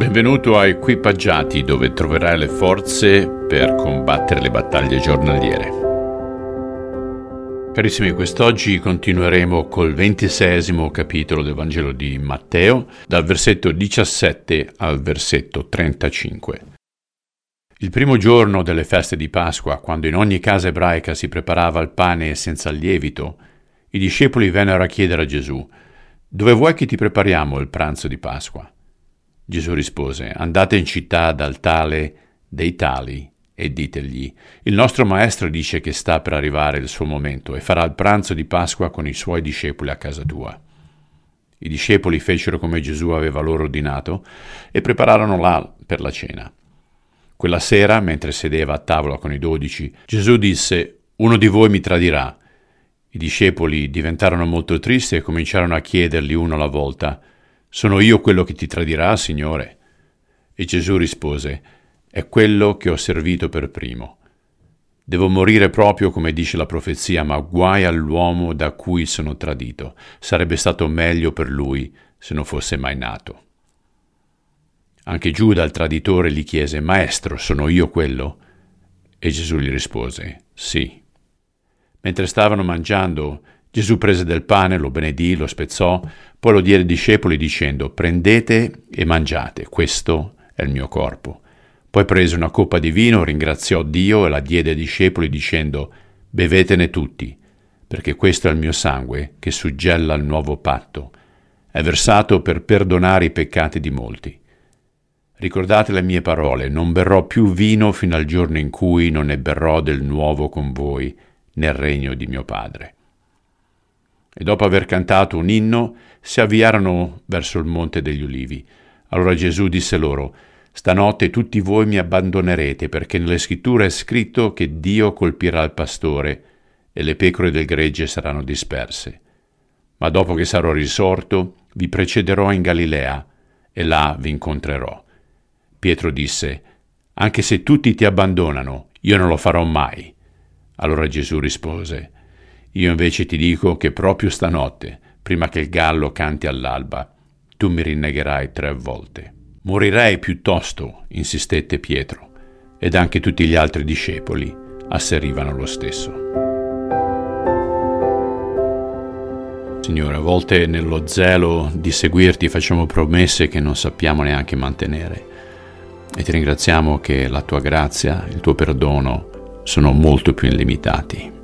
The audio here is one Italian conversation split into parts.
Benvenuto a Equipaggiati, dove troverai le forze per combattere le battaglie giornaliere. Carissimi, quest'oggi continueremo col 26° capitolo del Vangelo di Matteo, dal versetto 17 al versetto 35. Il primo giorno delle feste di Pasqua, quando in ogni casa ebraica si preparava il pane senza lievito, i discepoli vennero a chiedere a Gesù: «Dove vuoi che ti prepariamo il pranzo di Pasqua?» Gesù rispose: «Andate in città dal tale dei tali e ditegli: il nostro maestro dice che sta per arrivare il suo momento e farà il pranzo di Pasqua con i suoi discepoli a casa tua». I discepoli fecero come Gesù aveva loro ordinato e prepararono là per la cena. Quella sera, mentre sedeva a tavola con i 12, Gesù disse: «Uno di voi mi tradirà». I discepoli diventarono molto tristi e cominciarono a chiedergli uno alla volta: «Sono io quello che ti tradirà, Signore?» E Gesù rispose: «È quello che ho servito per primo. Devo morire proprio come dice la profezia, ma guai all'uomo da cui sono tradito. Sarebbe stato meglio per lui se non fosse mai nato». Anche Giuda, il traditore, gli chiese: «Maestro, sono io quello?» E Gesù gli rispose: «Sì». Mentre stavano mangiando, Gesù prese del pane, lo benedì, lo spezzò, poi lo diede ai discepoli dicendo: «Prendete e mangiate, questo è il mio corpo». Poi prese una coppa di vino, ringraziò Dio e la diede ai discepoli dicendo: «Bevetene tutti, perché questo è il mio sangue che suggella il nuovo patto. È versato per perdonare i peccati di molti. Ricordate le mie parole: non berrò più vino fino al giorno in cui non ne berrò del nuovo con voi nel regno di mio Padre». E dopo aver cantato un inno, si avviarono verso il Monte degli Ulivi. Allora Gesù disse loro: «Stanotte tutti voi mi abbandonerete, perché nelle Scritture è scritto che Dio colpirà il pastore e le pecore del gregge saranno disperse. Ma dopo che sarò risorto, vi precederò in Galilea e là vi incontrerò». Pietro disse: «Anche se tutti ti abbandonano, io non lo farò mai». Allora Gesù rispose: «Io invece ti dico che proprio stanotte, prima che il gallo canti all'alba, tu mi rinnegherai 3 volte». «Morirei piuttosto», insistette Pietro, ed anche tutti gli altri discepoli asserivano lo stesso. Signore, a volte nello zelo di seguirti facciamo promesse che non sappiamo neanche mantenere, e ti ringraziamo che la tua grazia, il tuo perdono sono molto più illimitati.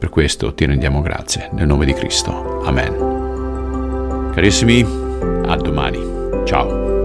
Per questo ti rendiamo grazie, nel nome di Cristo. Amen. Carissimi, a domani. Ciao.